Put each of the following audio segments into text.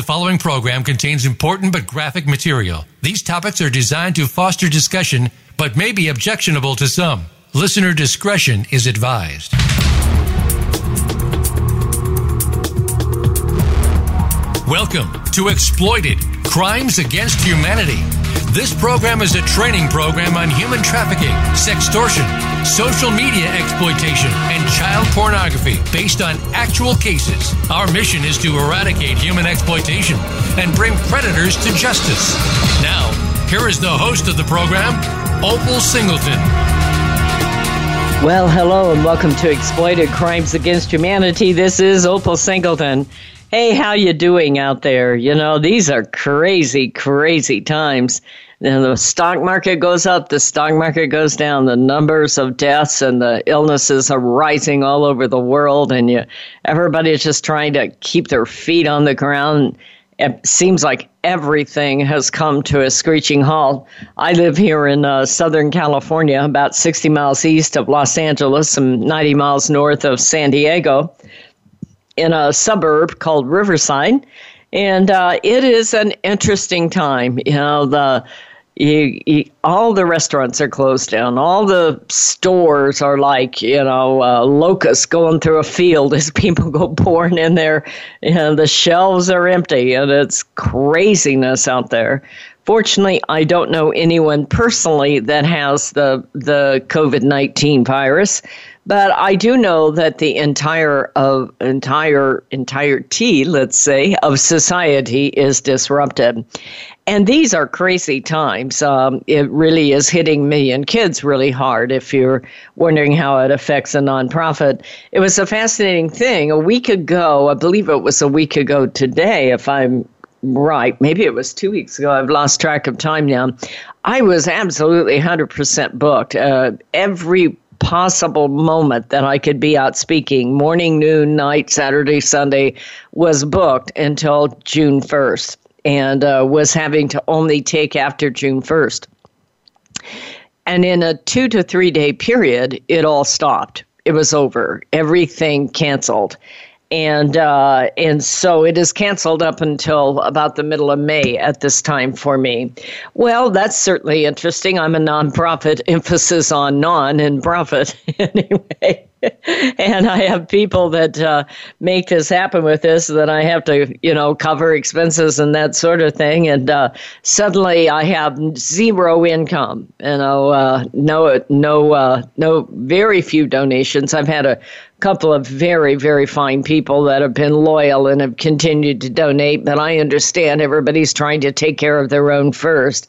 The following program contains important but graphic material. These topics are designed to foster discussion, but may be objectionable to some. Listener discretion is advised. Welcome to Exploited: Crimes Against Humanity. This program is a training program on human trafficking, sextortion, social media exploitation, and child pornography based on actual cases. Our mission is to eradicate human exploitation and bring predators to justice. Now, here is the host of the program, Opal Singleton. Well, hello and welcome to Exploited: Crimes Against Humanity. This is Opal Singleton. Hey, how you doing out there? You know, these are crazy, crazy times. The stock market goes up, the stock market goes down. The numbers of deaths and the illnesses are rising all over the world, and everybody's just trying to keep their feet on the ground. It seems like everything has come to a screeching halt. I live here in Southern California, about 60 miles east of Los Angeles and 90 miles north of San Diego, in a suburb called Riverside, and it is an interesting time. You know, all the restaurants are closed down. All the stores are like, you know, locusts going through a field as people go pouring in there, and the shelves are empty, and it's craziness out there. Fortunately, I don't know anyone personally that has the COVID-19 virus, but I do know that the entirety, let's say, of society is disrupted. And these are crazy times. It really is hitting Million Kids really hard, if you're wondering how it affects a nonprofit. It was a fascinating thing. I believe it was a week ago today, if I'm right, maybe it was 2 weeks ago. I've lost track of time now. I was absolutely 100% booked. Every possible moment that I could be out speaking, morning, noon, night, Saturday, Sunday, was booked until June 1st and was having to only take after June 1st. And in a 2 to 3 day period, it all stopped. It was over. Everything canceled. And so it is canceled up until about the middle of May at this time for me. Well, that's certainly interesting. I'm a nonprofit, emphasis on non and profit anyway. And I have people that make this happen with this, that I have to, you know, cover expenses and that sort of thing. And suddenly I have zero income, you know, no, very few donations. I've had a couple of very, very fine people that have been loyal and have continued to donate, but I understand everybody's trying to take care of their own first.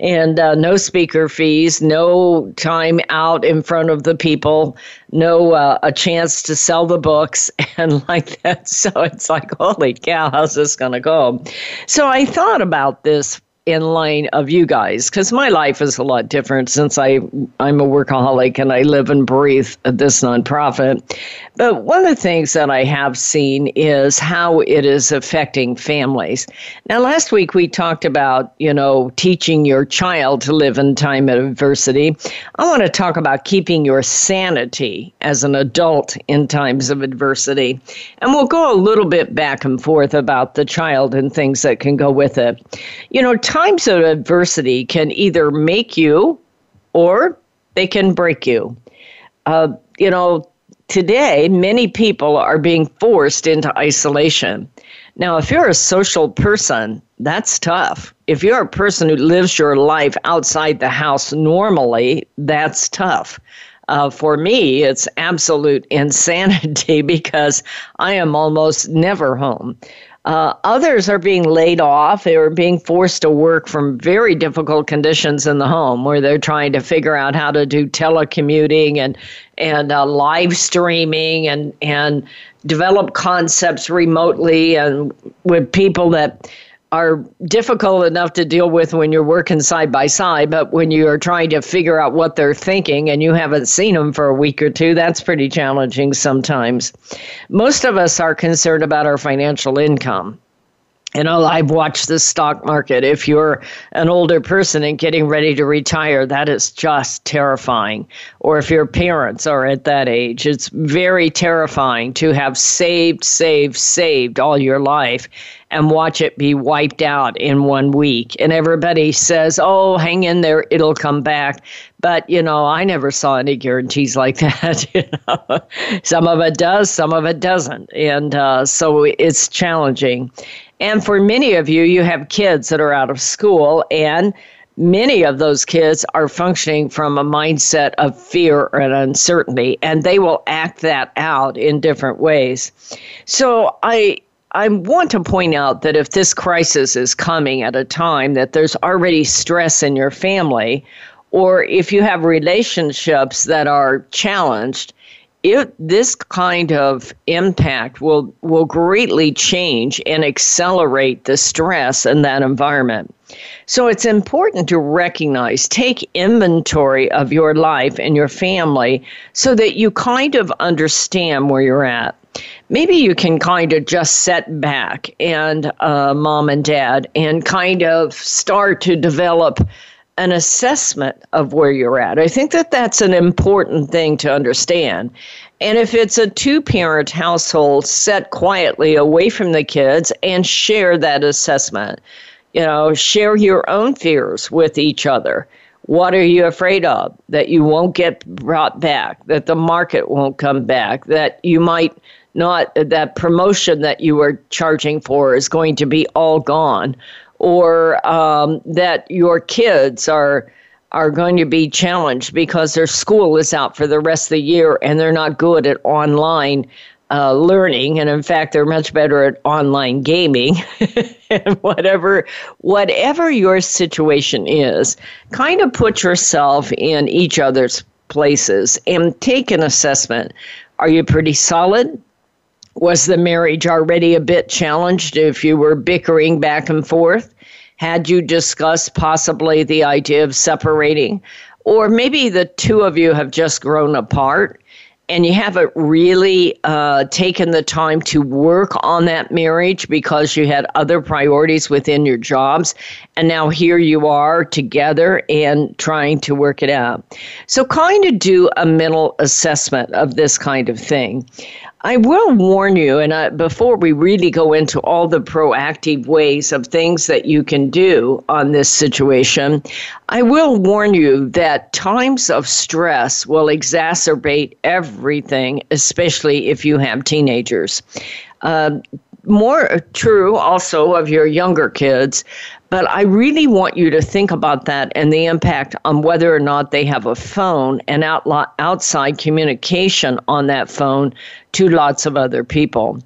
And no speaker fees, no time out in front of the people, no a chance to sell the books and like that. So it's like, holy cow, how's this going to go? So I thought about this in line of you guys, because my life is a lot different since I'm a workaholic and I live and breathe this nonprofit. But one of the things that I have seen is how it is affecting families. Now, last week we talked about, you know, teaching your child to live in time of adversity. I want to talk about keeping your sanity as an adult in times of adversity. And we'll go a little bit back and forth about the child and things that can go with it. You know, times of adversity can either make you or they can break you. You know, today, many people are being forced into isolation. Now, if you're a social person, that's tough. If you're a person who lives your life outside the house normally, that's tough. For me, it's absolute insanity because I am almost never home. Others are being laid off. They are being forced to work from very difficult conditions in the home where they're trying to figure out how to do telecommuting and live streaming and develop concepts remotely and with people that are difficult enough to deal with when you're working side by side, but when you're trying to figure out what they're thinking and you haven't seen them for a week or two, that's pretty challenging sometimes. Most of us are concerned about our financial income. You know, I've watched the stock market. If you're an older person and getting ready to retire, that is just terrifying. Or if your parents are at that age, it's very terrifying to have saved all your life and watch it be wiped out in 1 week. And everybody says, oh, hang in there, it'll come back. But, you know, I never saw any guarantees like that. You know? Some of it does, some of it doesn't. And so it's challenging. And for many of you, you have kids that are out of school, and many of those kids are functioning from a mindset of fear and uncertainty, and they will act that out in different ways. So I want to point out that if this crisis is coming at a time that there's already stress in your family, or if you have relationships that are challenged, this kind of impact will greatly change and accelerate the stress in that environment. So it's important to recognize, take inventory of your life and your family so that you kind of understand where you're at. Maybe you can kind of just set back and mom and dad and kind of start to develop an assessment of where you're at. I think that that's an important thing to understand. And if it's a two-parent household, set quietly away from the kids and share that assessment. You know, share your own fears with each other. What are you afraid of? That you won't get brought back, that the market won't come back, that you might not, that promotion that you were charging for is going to be all gone, or that your kids are going to be challenged because their school is out for the rest of the year and they're not good at online learning, and in fact, they're much better at online gaming. And whatever your situation is, kind of put yourself in each other's places and take an assessment. Are you pretty solid? Was the marriage already a bit challenged if you were bickering back and forth? Had you discussed possibly the idea of separating? Or maybe the two of you have just grown apart and you haven't really taken the time to work on that marriage because you had other priorities within your jobs. And now here you are together and trying to work it out. So kind of do a mental assessment of this kind of thing. I will warn you, and before we really go into all the proactive ways of things that you can do on this situation, I will warn you that times of stress will exacerbate everything, especially if you have teenagers. More true also of your younger kids, but I really want you to think about that and the impact on whether or not they have a phone and outside communication on that phone to lots of other people.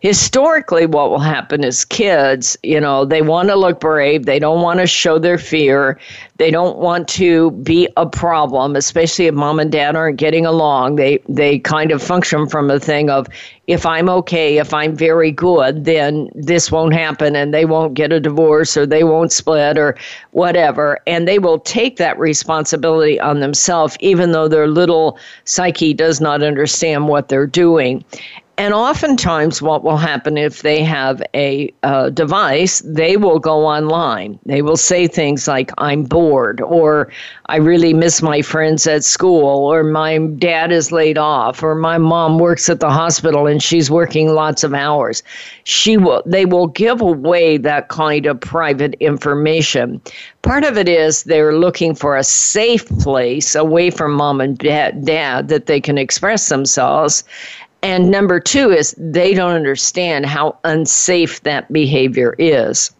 Historically, what will happen is kids, you know, they want to look brave. They don't want to show their fear. They don't want to be a problem, especially if mom and dad aren't getting along. They kind of function from a thing of, if I'm okay, if I'm very good, then this won't happen and they won't get a divorce or they won't split or whatever. And they will take that responsibility on themselves, even though their little psyche does not understand what they're doing. And oftentimes what will happen if they have a device, they will go online. They will say things like, I'm bored, or I really miss my friends at school, or my dad is laid off, or my mom works at the hospital and she's working lots of hours. They will give away that kind of private information. Part of it is they're looking for a safe place away from mom and dad that they can express themselves. And number two is they don't understand how unsafe that behavior is.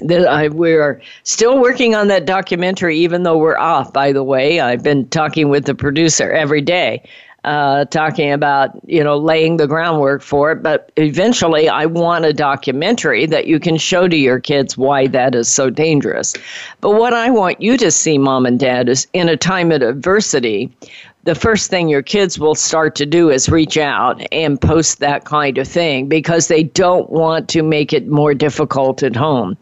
We're still working on that documentary, even though we're off, by the way. I've been talking with the producer every day, talking about, you know, laying the groundwork for it. But eventually I want a documentary that you can show to your kids why that is so dangerous. But what I want you to see, mom and dad, is in a time of adversity, the first thing your kids will start to do is reach out and post that kind of thing because they don't want to make it more difficult at home.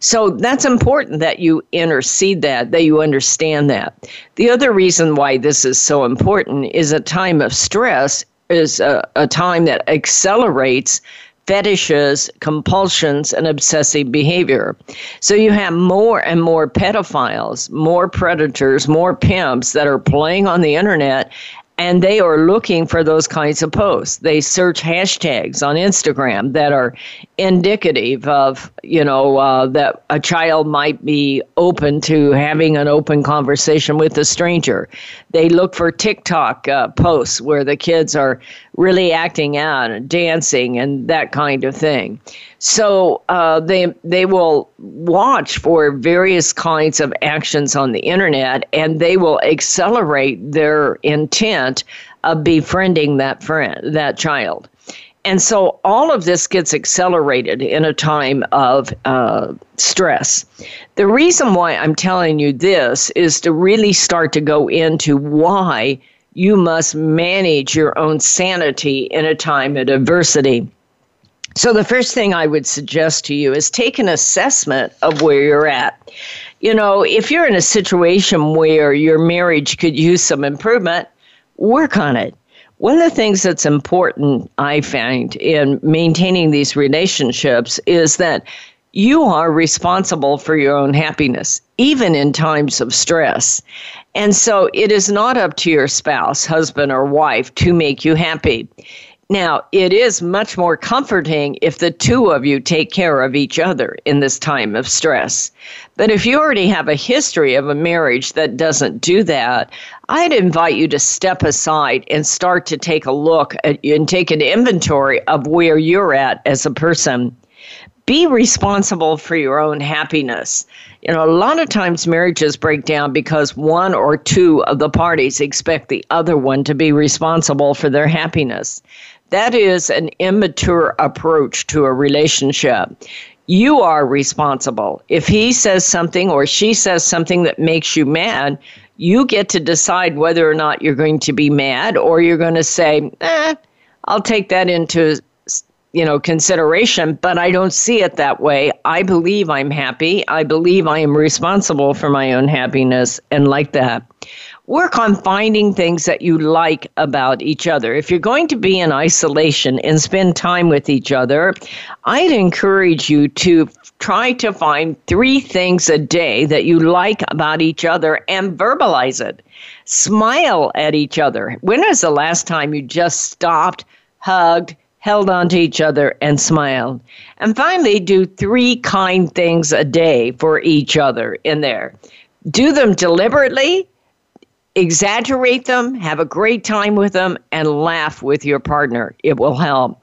So that's important that you intercede that you understand that. The other reason why this is so important is a time of stress is a time that accelerates fetishes, compulsions, and obsessive behavior. So you have more and more pedophiles, more predators, more pimps that are playing on the internet And they are looking for those kinds of posts. They search hashtags on Instagram that are indicative of, that a child might be open to having an open conversation with a stranger. They look for TikTok posts where the kids are really acting out and dancing and that kind of thing. So they will watch for various kinds of actions on the internet, and they will accelerate their intent of befriending that friend, that child. And so all of this gets accelerated in a time of stress. The reason why I'm telling you this is to really start to go into why you must manage your own sanity in a time of adversity. So the first thing I would suggest to you is take an assessment of where you're at. You know, if you're in a situation where your marriage could use some improvement, work on it. One of the things that's important, I find, in maintaining these relationships is that you are responsible for your own happiness, even in times of stress. And so it is not up to your spouse, husband, or wife to make you happy. Now, it is much more comforting if the two of you take care of each other in this time of stress. But if you already have a history of a marriage that doesn't do that, I'd invite you to step aside and start to take a look at, and take an inventory of where you're at as a person. Be responsible for your own happiness. You know, a lot of times marriages break down because one or two of the parties expect the other one to be responsible for their happiness. That is an immature approach to a relationship. You are responsible. If he says something or she says something that makes you mad, you get to decide whether or not you're going to be mad or you're going to say, I'll take that into consideration, but I don't see it that way. I believe I'm happy. I believe I am responsible for my own happiness, and like that. Work on finding things that you like about each other. If you're going to be in isolation and spend time with each other, I'd encourage you to try to find 3 things a day that you like about each other and verbalize it. Smile at each other. When is the last time you just stopped, hugged, held on to each other, and smiled? And finally, do 3 kind things a day for each other in there. Do them deliberately, exaggerate them, have a great time with them, and laugh with your partner. It will help.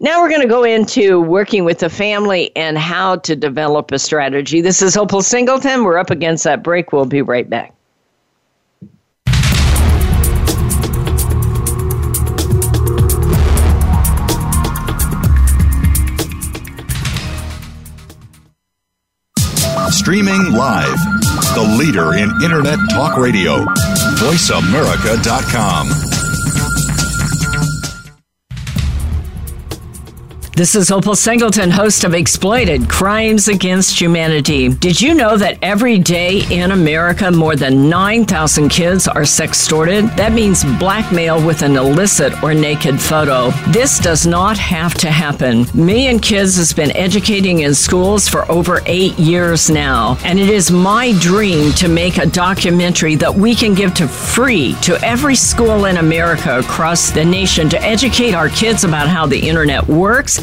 Now we're going to go into working with the family and how to develop a strategy. This is Opal Singleton. We're up against that break. We'll be right back. Streaming live, the leader in Internet Talk Radio, VoiceAmerica.com. This is Opal Singleton, host of Exploited: Crimes Against Humanity. Did you know that every day in America, more than 9,000 kids are sextorted? That means blackmail with an illicit or naked photo. This does not have to happen. Million Kids has been educating in schools for over 8 years now, and it is my dream to make a documentary that we can give to free to every school in America across the nation to educate our kids about how the internet works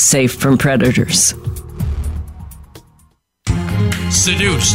safe from predators. Seduced: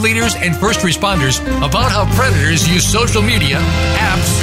leaders, and first responders about how predators use social media, apps,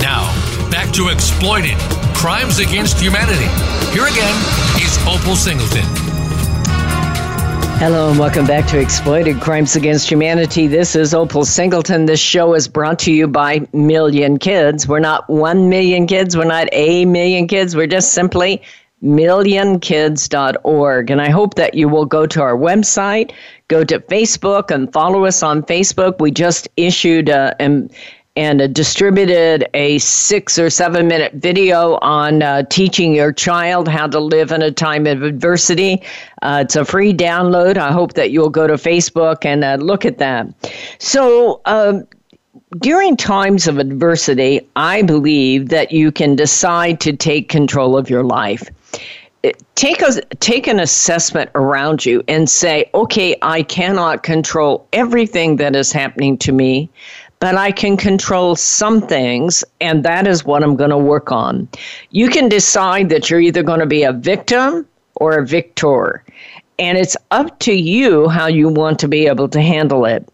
Now, back to Exploited: Crimes Against Humanity. Here again is Opal Singleton. Hello and welcome back to Exploited: Crimes Against Humanity. This is Opal Singleton. This show is brought to you by Million Kids. We're not 1 million kids. We're not a million kids. We're just simply millionkids.org. And I hope that you will go to our website, go to Facebook, and follow us on Facebook. We just issued distributed a 6 or 7 minute video on teaching your child how to live in a time of adversity. It's a free download. I hope that you'll go to Facebook and look at that. So during times of adversity, I believe that you can decide to take control of your life. Take an assessment around you and say, okay, I cannot control everything that is happening to me, but I can control some things, and that is what I'm going to work on. You can decide that you're either going to be a victim or a victor, and it's up to you how you want to be able to handle it.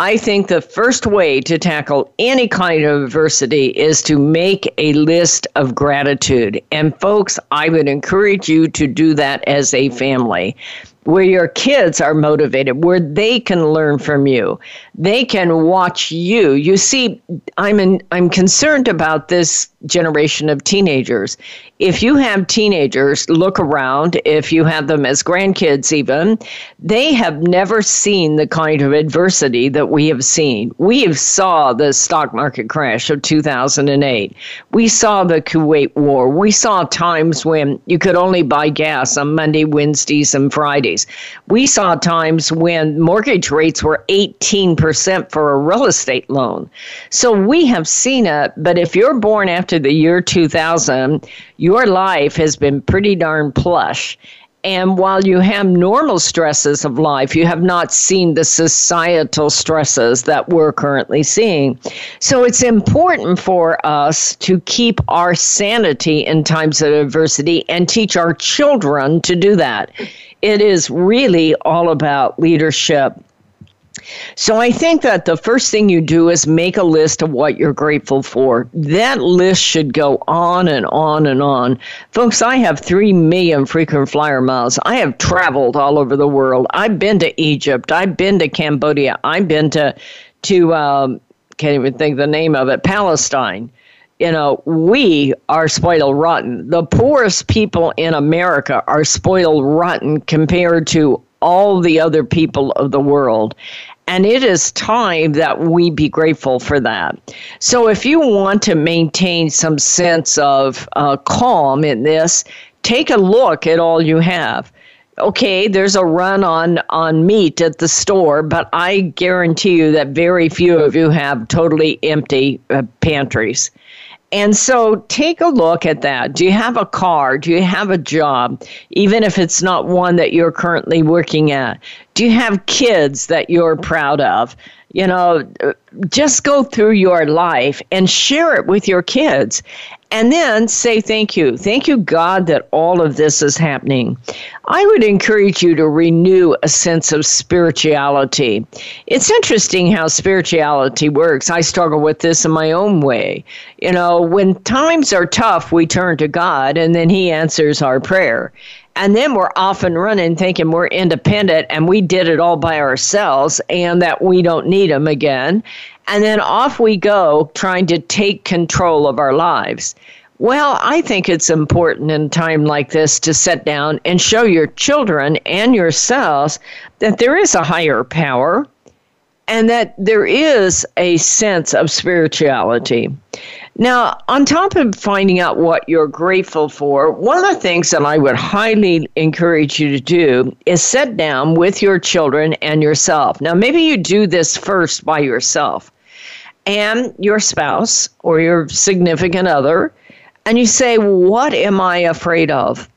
I think the first way to tackle any kind of adversity is to make a list of gratitude. And folks, I would encourage you to do that as a family, where your kids are motivated, where they can learn from you. They can watch you. You see, I'm concerned about this generation of teenagers. If you have teenagers, look around, if you have them as grandkids even, they have never seen the kind of adversity that we have seen. We saw the stock market crash of 2008. We saw the Kuwait War. We saw times when you could only buy gas on Monday, Wednesdays, and Fridays. We saw times when mortgage rates were 18% for a real estate loan. So we have seen it, but if you're born after the year 2000, your life has been pretty darn plush. And while you have normal stresses of life, you have not seen the societal stresses that we're currently seeing. So it's important for us to keep our sanity in times of adversity and teach our children to do that. It is really all about leadership. So I think that the first thing you do is make a list of what you're grateful for. That list should go on and on and on. Folks, I have 3 million frequent flyer miles. I have traveled all over the world. I've been to Egypt. I've been to Cambodia. I've been to can't even think the name of it, Palestine. you know, we are spoiled rotten. The poorest people in America are spoiled rotten compared to all the other people of the world. And it is time that we be grateful for that. So if you want to maintain some sense of calm in this, take a look at all you have. Okay, there's a run on meat at the store, but I guarantee you that very few of you have totally empty pantries. And so take a look at that. Do you have a car? Do you have a job, even if it's not one that you're currently working at? Do you have kids that you're proud of? You know, just go through your life and share it with your kids. And then say thank you. Thank you, God, that all of this is happening. I would encourage you to renew a sense of spirituality. It's interesting how spirituality works. I struggle with this in my own way. You know, when times are tough, we turn to God, and then He answers our prayer. And then we're off and running thinking we're independent and we did it all by ourselves and that we don't need Him again. And then off we go trying to take control of our lives. Well, I think it's important in a time like this to sit down and show your children and yourselves that there is a higher power and that there is a sense of spirituality. Now, on top of finding out what you're grateful for, one of the things that I would highly encourage you to do is sit down with your children and yourself. Now, maybe you do this first by yourself and your spouse or your significant other, and you say, what am I afraid of?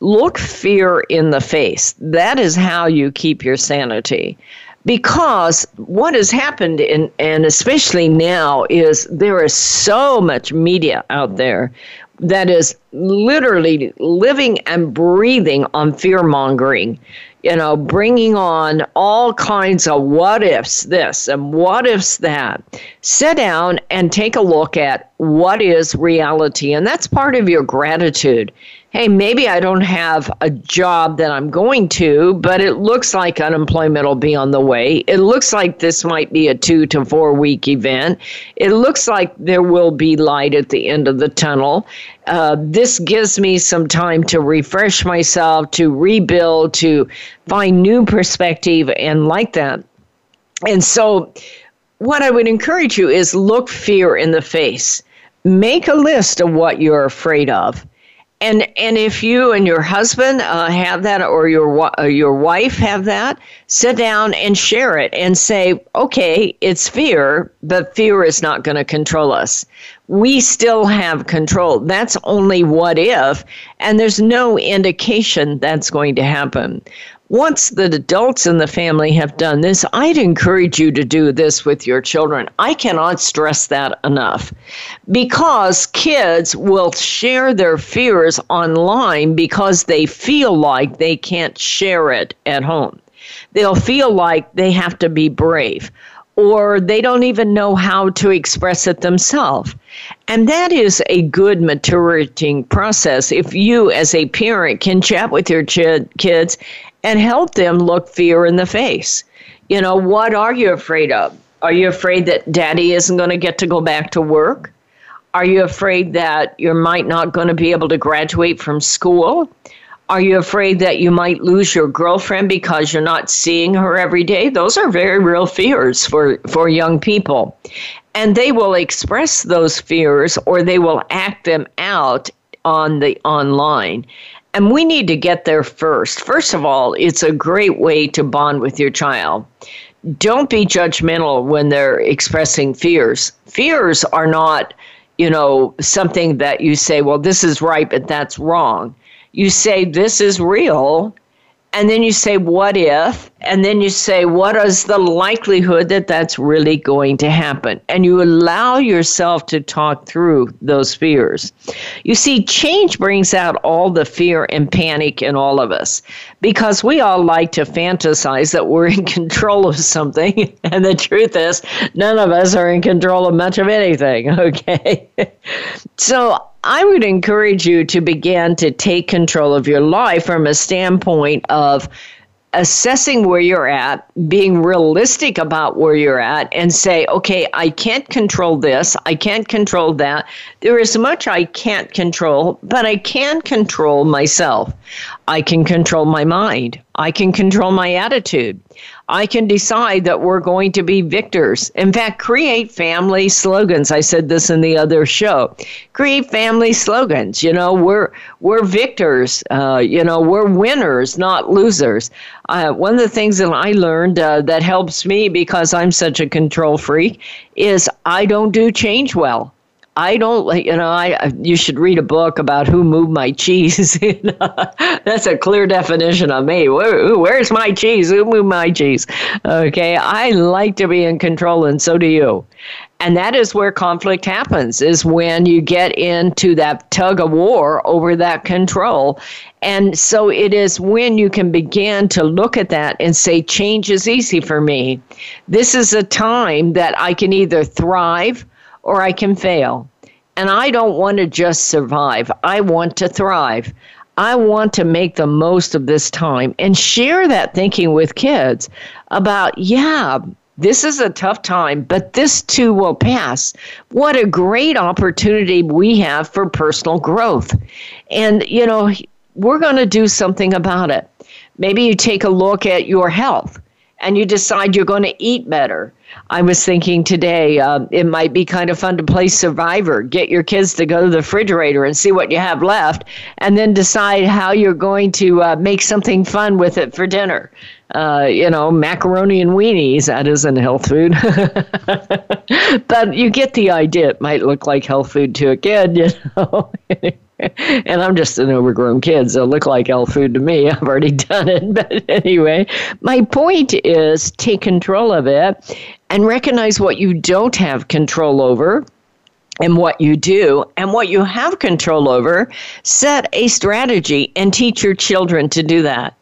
Look fear in the face. That is how you keep your sanity. Because what has happened, and especially now, is there is so much media out there that is literally living and breathing on fear-mongering, you know, bringing on all kinds of what-ifs this and what-ifs that. Sit down and take a look at what is reality, and that's part of your gratitude. Hey, maybe I don't have a job that I'm going to, but it looks like unemployment will be on the way. It looks like this might be a 2 to 4 week event. It looks like there will be light at the end of the tunnel. This gives me some time to refresh myself, to rebuild, to find new perspective and like that. And so what I would encourage you is look fear in the face. Make a list of what you're afraid of. And if you and your husband have that, or your wife have that, sit down and share it and say, okay, it's fear, but fear is not going to control us. We still have control. That's only what if, and there's no indication that's going to happen. Once the adults in the family have done this, I'd encourage you to do this with your children. I cannot stress that enough, because kids will share their fears online because they feel like they can't share it at home. They'll feel like they have to be brave, or they don't even know how to express it themselves. And that is a good maturing process if you as a parent can chat with your kids and help them look fear in the face. You know, what are you afraid of? Are you afraid that daddy isn't going to get to go back to work? Are you afraid that you might not going to be able to graduate from school? Are you afraid that you might lose your girlfriend because you're not seeing her every day? Those are very real fears for young people. And they will express those fears, or they will act them out on the online. And we need to get there first. First of all, it's a great way to bond with your child. Don't be judgmental when they're expressing fears. Fears are not, you know, something that you say, well, this is right, but that's wrong. You say, this is real, and then you say, what if? And then you say, what is the likelihood that that's really going to happen? And you allow yourself to talk through those fears. You see, change brings out all the fear and panic in all of us, because we all like to fantasize that we're in control of something. And the truth is, none of us are in control of much of anything, okay? So I would encourage you to begin to take control of your life from a standpoint of assessing where you're at, being realistic about where you're at, and say, okay, I can't control this, I can't control that. There is much I can't control, but I can control myself. I can control my mind. I can control my attitude. I can decide that we're going to be victors. In fact, create family slogans. I said this in the other show. Create family slogans. You know, we're victors. You know, we're winners, not losers. One of the things that I learned that helps me because I'm such a control freak is I don't do change well. I don't, you know, you should read a book about who moved my cheese. That's a clear definition of me. Where's my cheese? Who moved my cheese? Okay, I like to be in control, and so do you. And that is where conflict happens, is when you get into that tug of war over that control. And so it is when you can begin to look at that and say, change is easy for me. This is a time that I can either thrive or I can fail. And I don't want to just survive. I want to thrive. I want to make the most of this time and share that thinking with kids about, yeah, this is a tough time, but this too will pass. What a great opportunity we have for personal growth. And, you know, we're going to do something about it. Maybe you take a look at your health and you decide you're going to eat better. I was thinking today, it might be kind of fun to play Survivor. Get your kids to go to the refrigerator and see what you have left, and then decide how you're going to make something fun with it for dinner. You know, macaroni and weenies, that isn't health food. But you get the idea. It might look like health food to a kid, you know. And I'm just an overgrown kid, so it looked like health food to me. I've already done it. But anyway, my point is take control of it and recognize what you don't have control over and what you do. And what you have control over, set a strategy and teach your children to do that.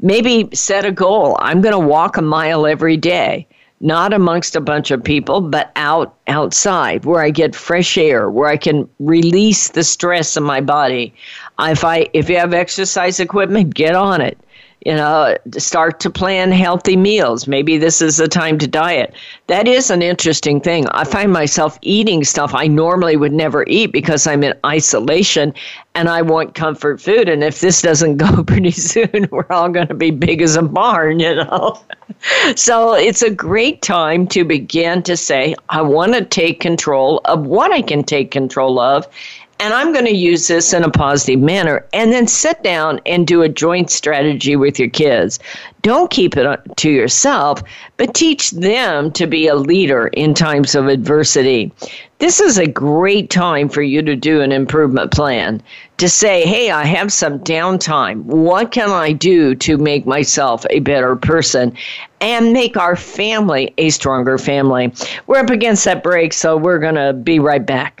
Maybe set a goal. I'm going to walk a mile every day. Not amongst a bunch of people, but outside where I get fresh air, where I can release the stress of my body. If you have exercise equipment, get on it. You know, start to plan healthy meals. Maybe this is the time to diet. That is an interesting thing. I find myself eating stuff I normally would never eat because I'm in isolation and I want comfort food. And if this doesn't go pretty soon, we're all going to be big as a barn, you know. So it's a great time to begin to say, I want to take control of what I can take control of. And I'm going to use this in a positive manner. And then sit down and do a joint strategy with your kids. Don't keep it to yourself, but teach them to be a leader in times of adversity. This is a great time for you to do an improvement plan, to say, hey, I have some downtime. What can I do to make myself a better person and make our family a stronger family? We're up against that break, so we're going to be right back.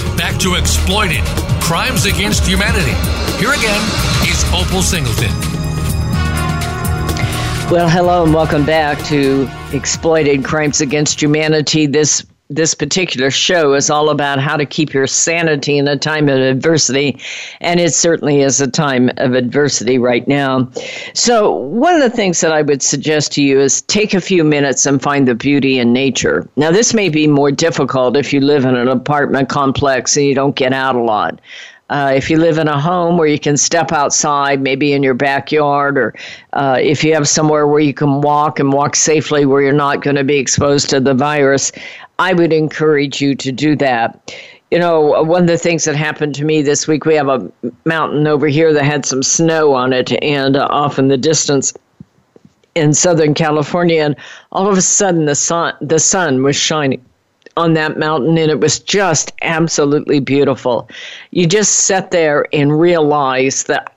back to Exploited: Crimes Against Humanity. Here again is Opal Singleton. Well, hello and welcome back to Exploited: Crimes Against Humanity. This particular show is all about how to keep your sanity in a time of adversity, and it certainly is a time of adversity right now. So one of the things that I would suggest to you is take a few minutes and find the beauty in nature. Now, this may be more difficult if you live in an apartment complex and you don't get out a lot. If you live in a home where you can step outside, maybe in your backyard, or if you have somewhere where you can walk and walk safely where you're not going to be exposed to the virus, I would encourage you to do that. You know, one of the things that happened to me this week, we have a mountain over here that had some snow on it and off in the distance in Southern California. And all of a sudden, the sun was shining on that mountain, and it was just absolutely beautiful. You just sat there and realized that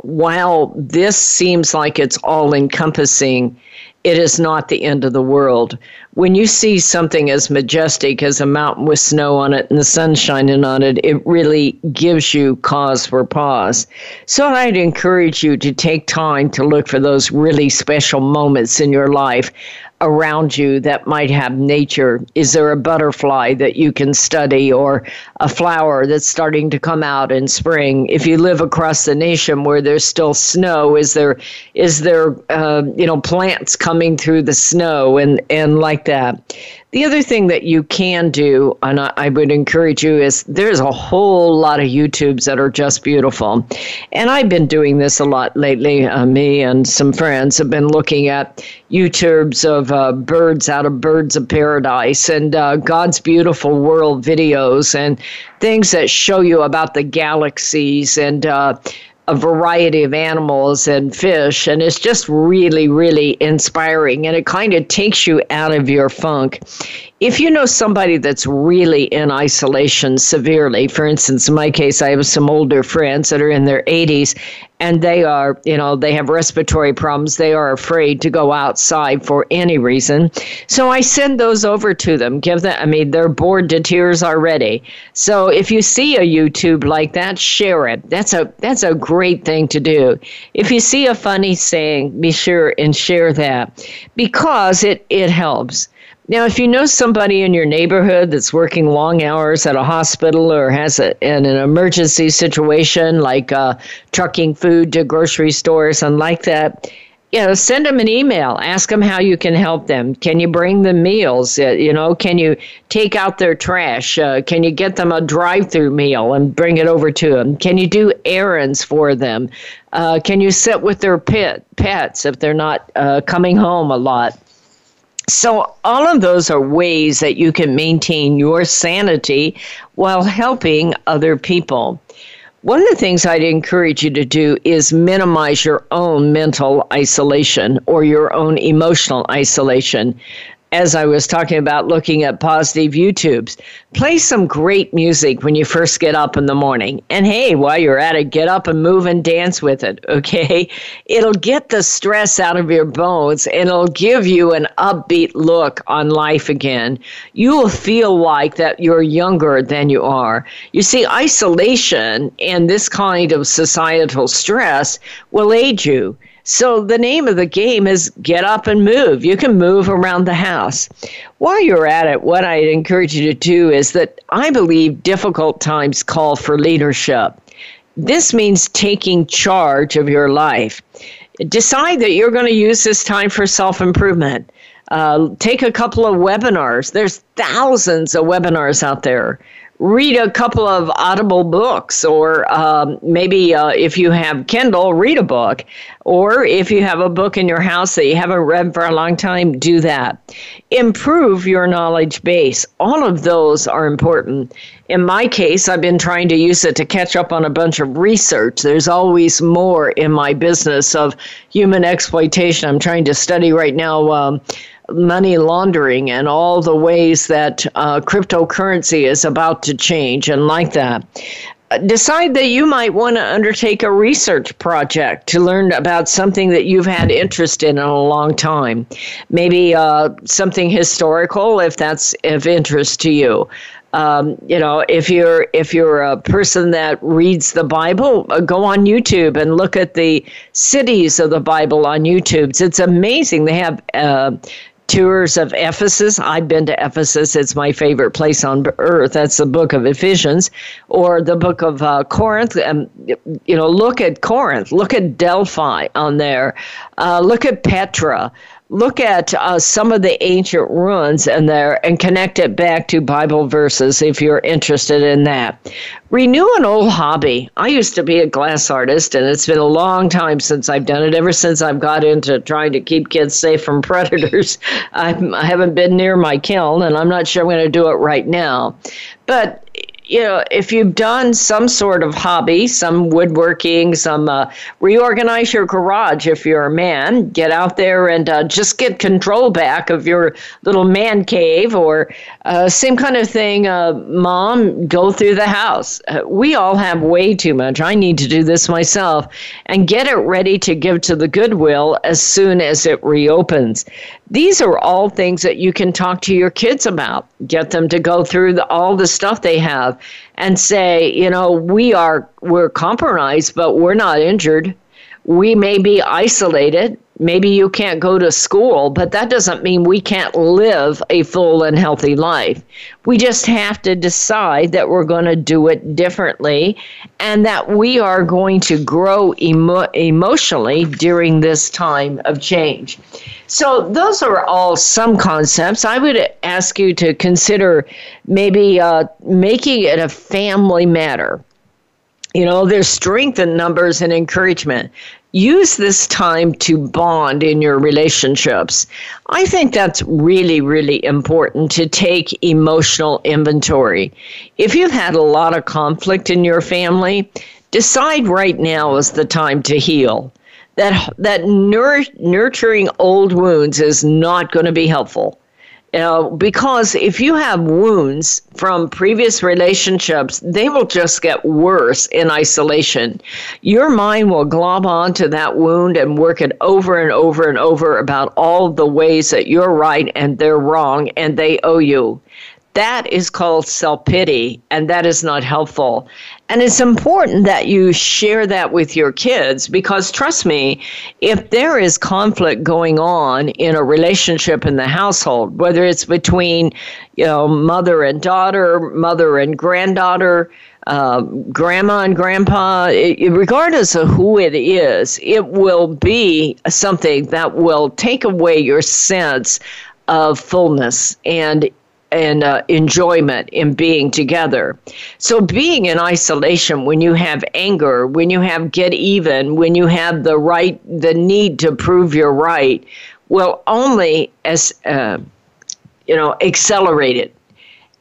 while this seems like it's all-encompassing, it is not the end of the world. When you see something as majestic as a mountain with snow on it and the sun shining on it, it really gives you cause for pause. So I'd encourage you to take time to look for those really special moments in your life around you that might have nature. Is there a butterfly that you can study, or a flower that's starting to come out in spring? If you live across the nation where there's still snow, is there plants coming through the snow and like that? The other thing that you can do, and I would encourage you, is there's a whole lot of YouTubes that are just beautiful. And I've been doing this a lot lately. Me and some friends have been looking at YouTubes of birds out of Birds of Paradise and God's Beautiful World videos and things that show you about the galaxies and a variety of animals and fish, and it's just really, really inspiring, and it kind of takes you out of your funk. If you know somebody that's really in isolation severely, for instance, in my case, I have some older friends that are in their 80s, and they are, they have respiratory problems. They are afraid to go outside for any reason. So I send those over to them. They're bored to tears already. So if you see a YouTube like that, share it. That's a great thing to do. If you see a funny saying, be sure and share that, because it helps. Now, if you know somebody in your neighborhood that's working long hours at a hospital or has an emergency situation like trucking food to grocery stores and like that, send them an email. Ask them how you can help them. Can you bring them meals? Can you take out their trash? Can you get them a drive-through meal and bring it over to them? Can you do errands for them? Can you sit with their pets if they're not coming home a lot? So all of those are ways that you can maintain your sanity while helping other people. One of the things I'd encourage you to do is minimize your own mental isolation or your own emotional isolation. As I was talking about looking at positive YouTubes, play some great music when you first get up in the morning. And hey, while you're at it, get up and move and dance with it, okay? It'll get the stress out of your bones and it'll give you an upbeat look on life again. You will feel like that you're younger than you are. You see, isolation and this kind of societal stress will age you. So the name of the game is get up and move. You can move around the house. While you're at it, what I'd encourage you to do is that I believe difficult times call for leadership. This means taking charge of your life. Decide that you're going to use this time for self-improvement. Take a couple of webinars. There's thousands of webinars out there. Read a couple of Audible books, or maybe if you have Kindle, read a book. Or if you have a book in your house that you haven't read for a long time, do that. Improve your knowledge base. All of those are important. In my case, I've been trying to use it to catch up on a bunch of research. There's always more in my business of human exploitation. I'm trying to study right now money laundering and all the ways that cryptocurrency is about to change and like that. Decide that you might want to undertake a research project to learn about something that you've had interest in a long time. Maybe something historical, if that's of interest to you. If you're a person that reads the Bible, go on YouTube and look at the cities of the Bible on YouTube. It's amazing. They have tours of Ephesus. I've been to Ephesus. It's my favorite place on earth. That's the book of Ephesians, or the book of Corinth. Look at Corinth. Look at Delphi on there. Look at Petra. Look at some of the ancient ruins in there and connect it back to Bible verses if you're interested in that. Renew an old hobby. I used to be a glass artist, and it's been a long time since I've done it. Ever since I've got into trying to keep kids safe from predators, I haven't been near my kiln, and I'm not sure I'm going to do it right now. But if you've done some sort of hobby, some woodworking, some reorganize your garage if you're a man. Get out there and just get control back of your little man cave, or same kind of thing. Mom, go through the house. We all have way too much. I need to do this myself, and get it ready to give to the Goodwill as soon as it reopens. These are all things that you can talk to your kids about. Get them to go through all the stuff they have and say, we're compromised, but we're not injured. We may be isolated. Maybe you can't go to school, but that doesn't mean we can't live a full and healthy life. We just have to decide that we're going to do it differently and that we are going to grow emotionally during this time of change. So those are all some concepts. I would ask you to consider maybe making it a family matter. There's strength in numbers and encouragement. Use this time to bond in your relationships. I think that's really, really important to take emotional inventory. If you've had a lot of conflict in your family, decide right now is the time to heal. That nurturing old wounds is not going to be helpful. Because if you have wounds from previous relationships, they will just get worse in isolation. Your mind will glob onto that wound and work it over and over and over about all the ways that you're right and they're wrong and they owe you. That is called self-pity, and that is not helpful. And it's important that you share that with your kids, because trust me, if there is conflict going on in a relationship in the household, whether it's between, mother and daughter, mother and granddaughter, grandma and grandpa, regardless of who it is, it will be something that will take away your sense of fullness and enjoyment in being together. So being in isolation, when you have anger, when you have get even, when you have the need to prove you're right, will only accelerate it.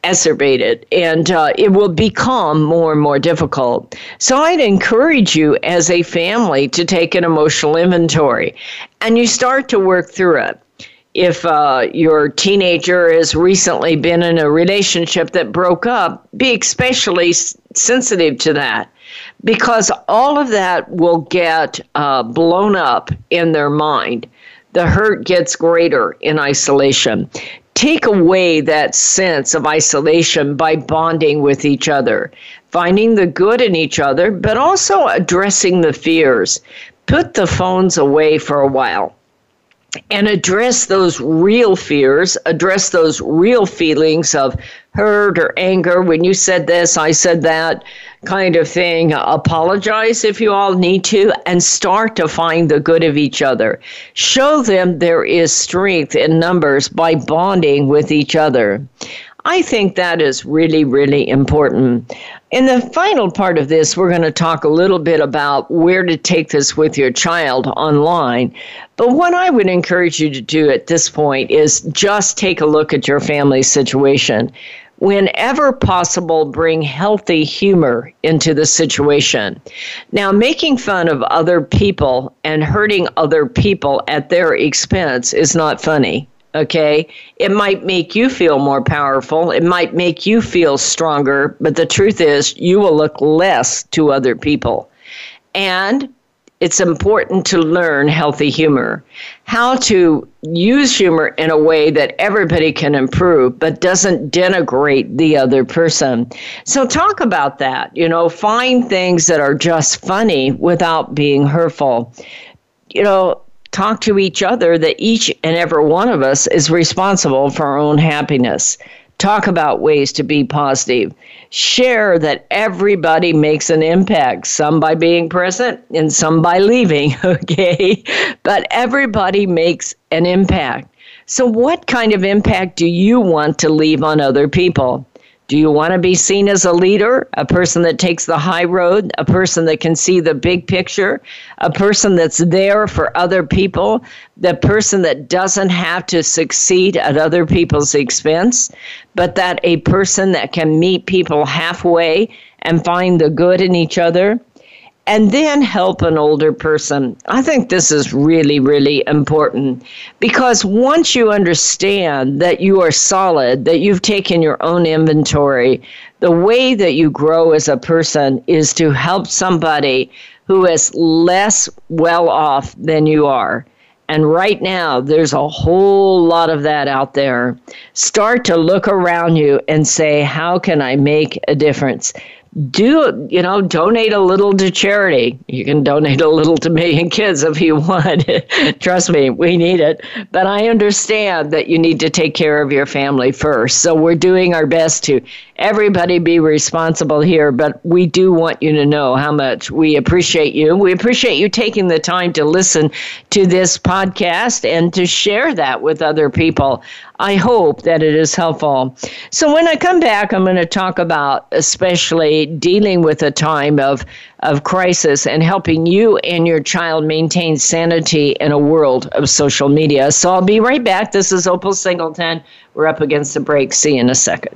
exacerbated, and it will become more and more difficult. So I'd encourage you as a family to take an emotional inventory, and you start to work through it. If your teenager has recently been in a relationship that broke up, be especially sensitive to that, because all of that will get blown up in their mind. The hurt gets greater in isolation. Take away that sense of isolation by bonding with each other, finding the good in each other, but also addressing the fears. Put the phones away for a while and address those real fears, address those real feelings of hurt or anger. When you said this, I said that kind of thing. Apologize if you all need to, and start to find the good of each other. Show them there is strength in numbers by bonding with each other. I think that is really, really important. In the final part of this, we're going to talk a little bit about where to take this with your child online. But what I would encourage you to do at this point is just take a look at your family situation. Whenever possible, bring healthy humor into the situation. Now, making fun of other people and hurting other people at their expense is not funny. Okay, it might make you feel more powerful. It might make you feel stronger. But the truth is, you will look less to other people. And it's important to learn healthy humor, how to use humor in a way that everybody can improve, but doesn't denigrate the other person. So talk about that. You know, find things that are just funny without being hurtful. You know, talk to each other that each and every one of us is responsible for our own happiness. Talk about ways to be positive. Share that everybody makes an impact, some by being present and some by leaving, okay? But everybody makes an impact. So what kind of impact do you want to leave on other people? Do you want to be seen as a leader, a person that takes the high road, a person that can see the big picture, a person that's there for other people, the person that doesn't have to succeed at other people's expense, but that a person that can meet people halfway and find the good in each other? And then help an older person. I think this is really, really important, because once you understand that you are solid, that you've taken your own inventory, the way that you grow as a person is to help somebody who is less well off than you are. And right now, there's a whole lot of that out there. Start to look around you and say, how can I make a difference? Do, you know, donate a little to charity. You can donate a little to Million Kids if you want. Trust me, we need it. But I understand that you need to take care of your family first. So we're doing our best to everybody be responsible here. But we do want you to know how much we appreciate you. We appreciate you taking the time to listen to this podcast and to share that with other people. I hope that it is helpful. So when I come back, I'm going to talk about especially dealing with a time of crisis and helping you and your child maintain sanity in a world of social media. So I'll be right back. This is Opal Singleton. We're up against the break. See you in a second.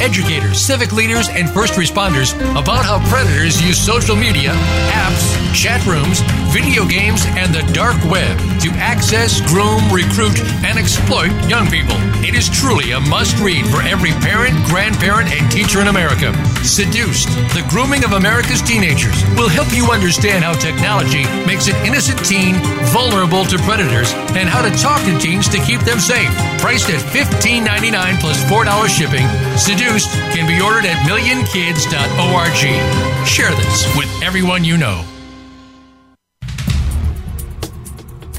educators, civic leaders, and first responders about how predators use social media, apps, chat rooms, video games, and the dark web to access, groom, recruit, and exploit young people. It is truly a must-read for every parent, grandparent, and teacher in America. Seduced: The Grooming of America's Teenagers will help you understand how technology makes an innocent teen vulnerable to predators and how to talk to teens to keep them safe. Priced at $15.99 plus $4 shipping, Seduced can be ordered at millionkids.org. Share this with everyone you know.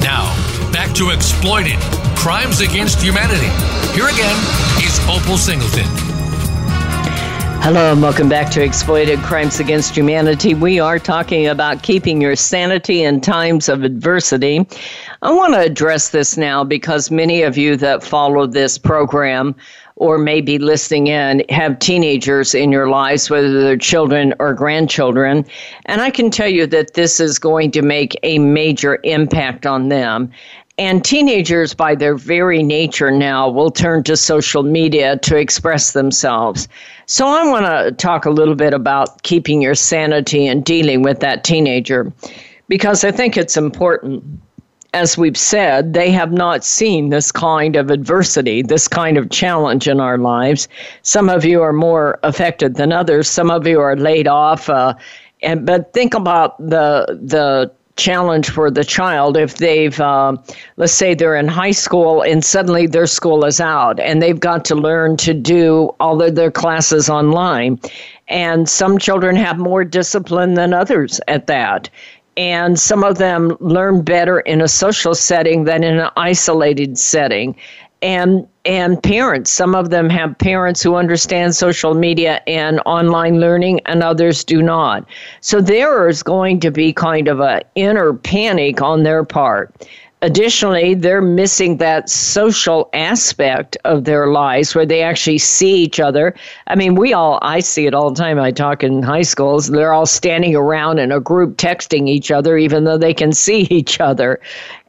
Now, back to Exploited: Crimes Against Humanity. Here again is Opal Singleton. Hello and welcome back to Exploited: Crimes Against Humanity. We are talking about keeping your sanity in times of adversity. I want to address this now because many of you that follow this program or may be listening in have teenagers in your lives, whether they're children or grandchildren. And I can tell you that this is going to make a major impact on them. And teenagers, by their very nature now, will turn to social media to express themselves. So I want to talk a little bit about keeping your sanity and dealing with that teenager, because I think it's important. As we've said, they have not seen this kind of adversity, this kind of challenge in our lives. Some of you are more affected than others. Some of you are laid off. But think about the challenge for the child if they've, let's say they're in high school and suddenly their school is out and they've got to learn to do all of their classes online. And some children have more discipline than others at that. And some of them learn better in a social setting than in an isolated setting. And parents, some of them have parents who understand social media and online learning and others do not. So there is going to be kind of an inner panic on their part. Additionally, they're missing that social aspect of their lives where they actually see each other. I mean, I see it all the time. I talk in high schools. They're all standing around in a group texting each other, even though they can see each other.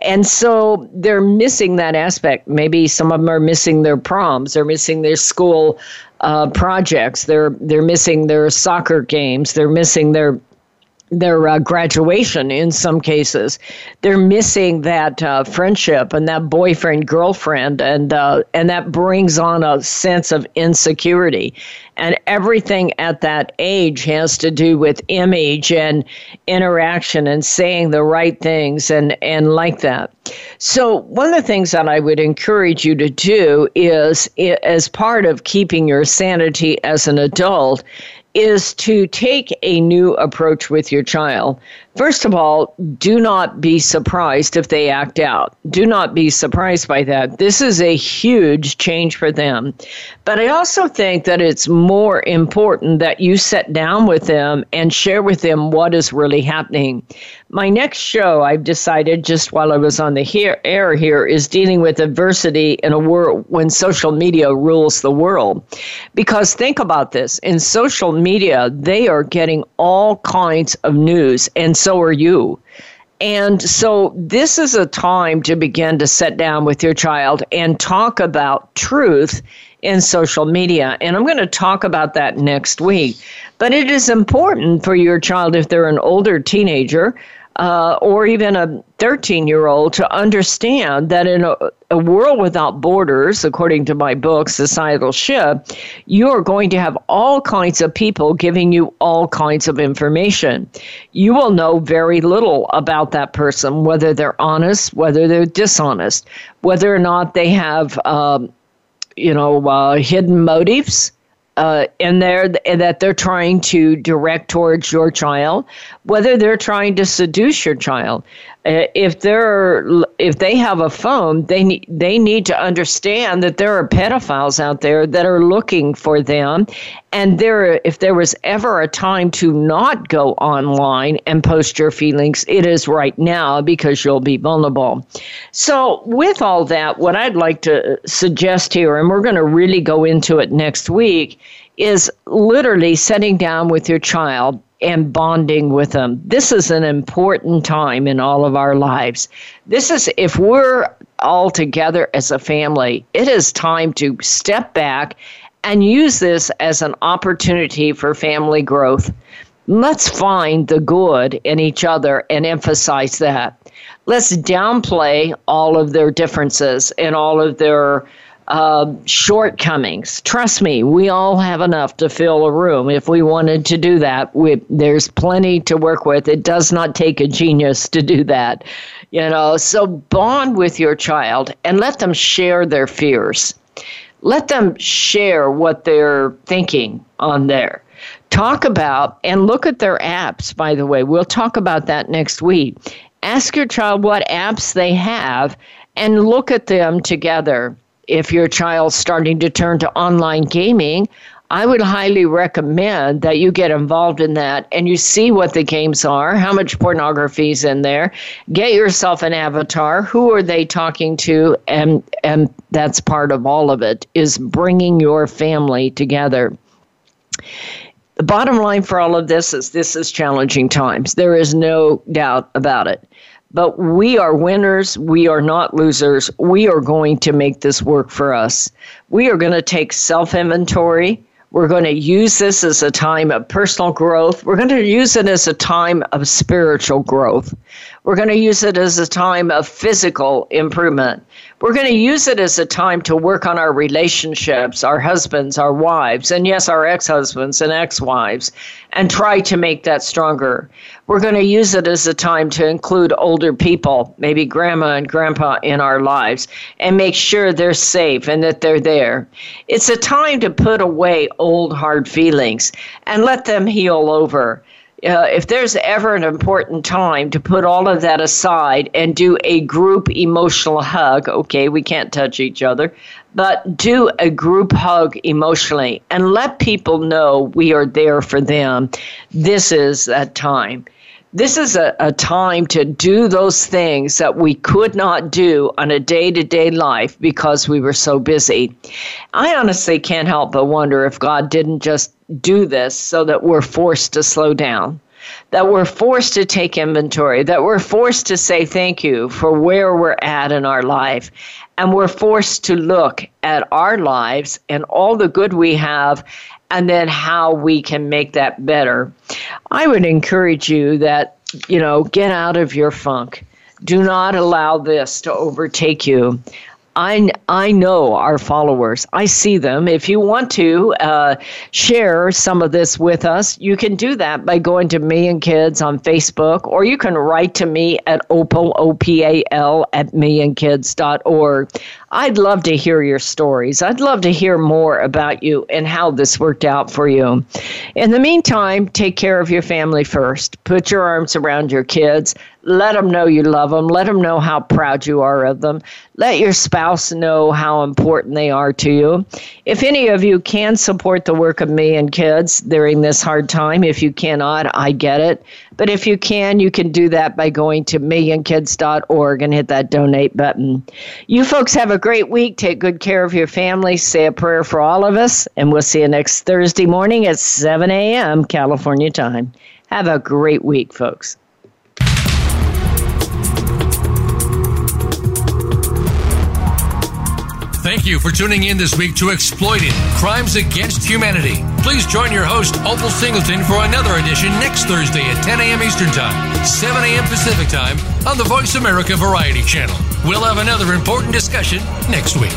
And so they're missing that aspect. Maybe some of them are missing their proms. They're missing their school projects. They're missing their soccer games. They're missing their graduation in some cases. They're missing that friendship and that boyfriend, girlfriend, and that brings on a sense of insecurity. And everything at that age has to do with image and interaction and saying the right things and like that. So one of the things that I would encourage you to do is, as part of keeping your sanity as an adult, is to take a new approach with your child. First of all, do not be surprised if they act out. Do not be surprised by that. This is a huge change for them. But I also think that it's more important that you sit down with them and share with them what is really happening. My next show, I've decided just while I was on the air here, is dealing with adversity in a world when social media rules the world. Because think about this. In social media, they are getting all kinds of news, and so are you. And so this is a time to begin to sit down with your child and talk about truth in social media. And I'm going to talk about that next week. But it is important for your child, if they're an older teenager or even a 13-year-old, to understand that in a world without borders, according to my book, Societal Shift, you are going to have all kinds of people giving you all kinds of information. You will know very little about that person, whether they're honest, whether they're dishonest, whether or not they have, hidden motives in there that they're trying to direct towards your child, whether they're trying to seduce your child. If they have a phone, they need to understand that there are pedophiles out there that are looking for them. And if there was ever a time to not go online and post your feelings, it is right now, because you'll be vulnerable. So with all that, what I'd like to suggest here, and we're going to really go into it next week, is literally sitting down with your child and bonding with them. This is an important time in all of our lives. This is, if we're all together as a family, it is time to step back and use this as an opportunity for family growth. Let's find the good in each other and emphasize that. Let's downplay all of their differences and all of their shortcomings. Trust me, we all have enough to fill a room. If we wanted to do that, there's plenty to work with. It does not take a genius to do that. So bond with your child and let them share their fears. Let them share what they're thinking on there. Talk about and look at their apps, by the way. We'll talk about that next week. Ask your child what apps they have and look at them together. If your child's starting to turn to online gaming, I would highly recommend that you get involved in that and you see what the games are, how much pornography is in there. Get yourself an avatar. Who are they talking to? And that's part of all of it, is bringing your family together. The bottom line for all of this is challenging times. There is no doubt about it. But we are winners. We are not losers. We are going to make this work for us. We are going to take self-inventory. We're going to use this as a time of personal growth. We're going to use it as a time of spiritual growth. We're going to use it as a time of physical improvement. We're going to use it as a time to work on our relationships, our husbands, our wives, and yes, our ex-husbands and ex-wives, and try to make that stronger. We're going to use it as a time to include older people, maybe grandma and grandpa, in our lives and make sure they're safe and that they're there. It's a time to put away old hard feelings and let them heal over. If there's ever an important time to put all of that aside and do a group emotional hug, okay, we can't touch each other, but do a group hug emotionally and let people know we are there for them. This is that time. This is a time to do those things that we could not do on a day-to-day life because we were so busy. I honestly can't help but wonder if God didn't just do this so that we're forced to slow down. that we're forced to take inventory, that we're forced to say thank you for where we're at in our life. And we're forced to look at our lives and all the good we have and then how we can make that better. I would encourage you that, you know, get out of your funk. Do not allow this to overtake you. I know our followers. I see them. If you want to share some of this with us, you can do that by going to Million Kids on Facebook, or you can write to me at opal, O-P-A-L, at millionkids.org. I'd love to hear your stories. I'd love to hear more about you and how this worked out for you. In the meantime, take care of your family first. Put your arms around your kids. Let them know you love them. Let them know how proud you are of them. Let your spouse know how important they are to you. If any of you can support the work of Million Kids during this hard time, if you cannot, I get it. But if you can do that by going to millionkids.org and hit that donate button. You folks have a great week. Take good care of your family. Say a prayer for all of us. And we'll see you next Thursday morning at 7 a.m. California time. Have a great week, folks. Thank you for tuning in this week to Exploited: Crimes Against Humanity. Please join your host, Opal Singleton, for another edition next Thursday at 10 a.m. Eastern Time, 7 a.m. Pacific Time on the Voice America Variety Channel. We'll have another important discussion next week.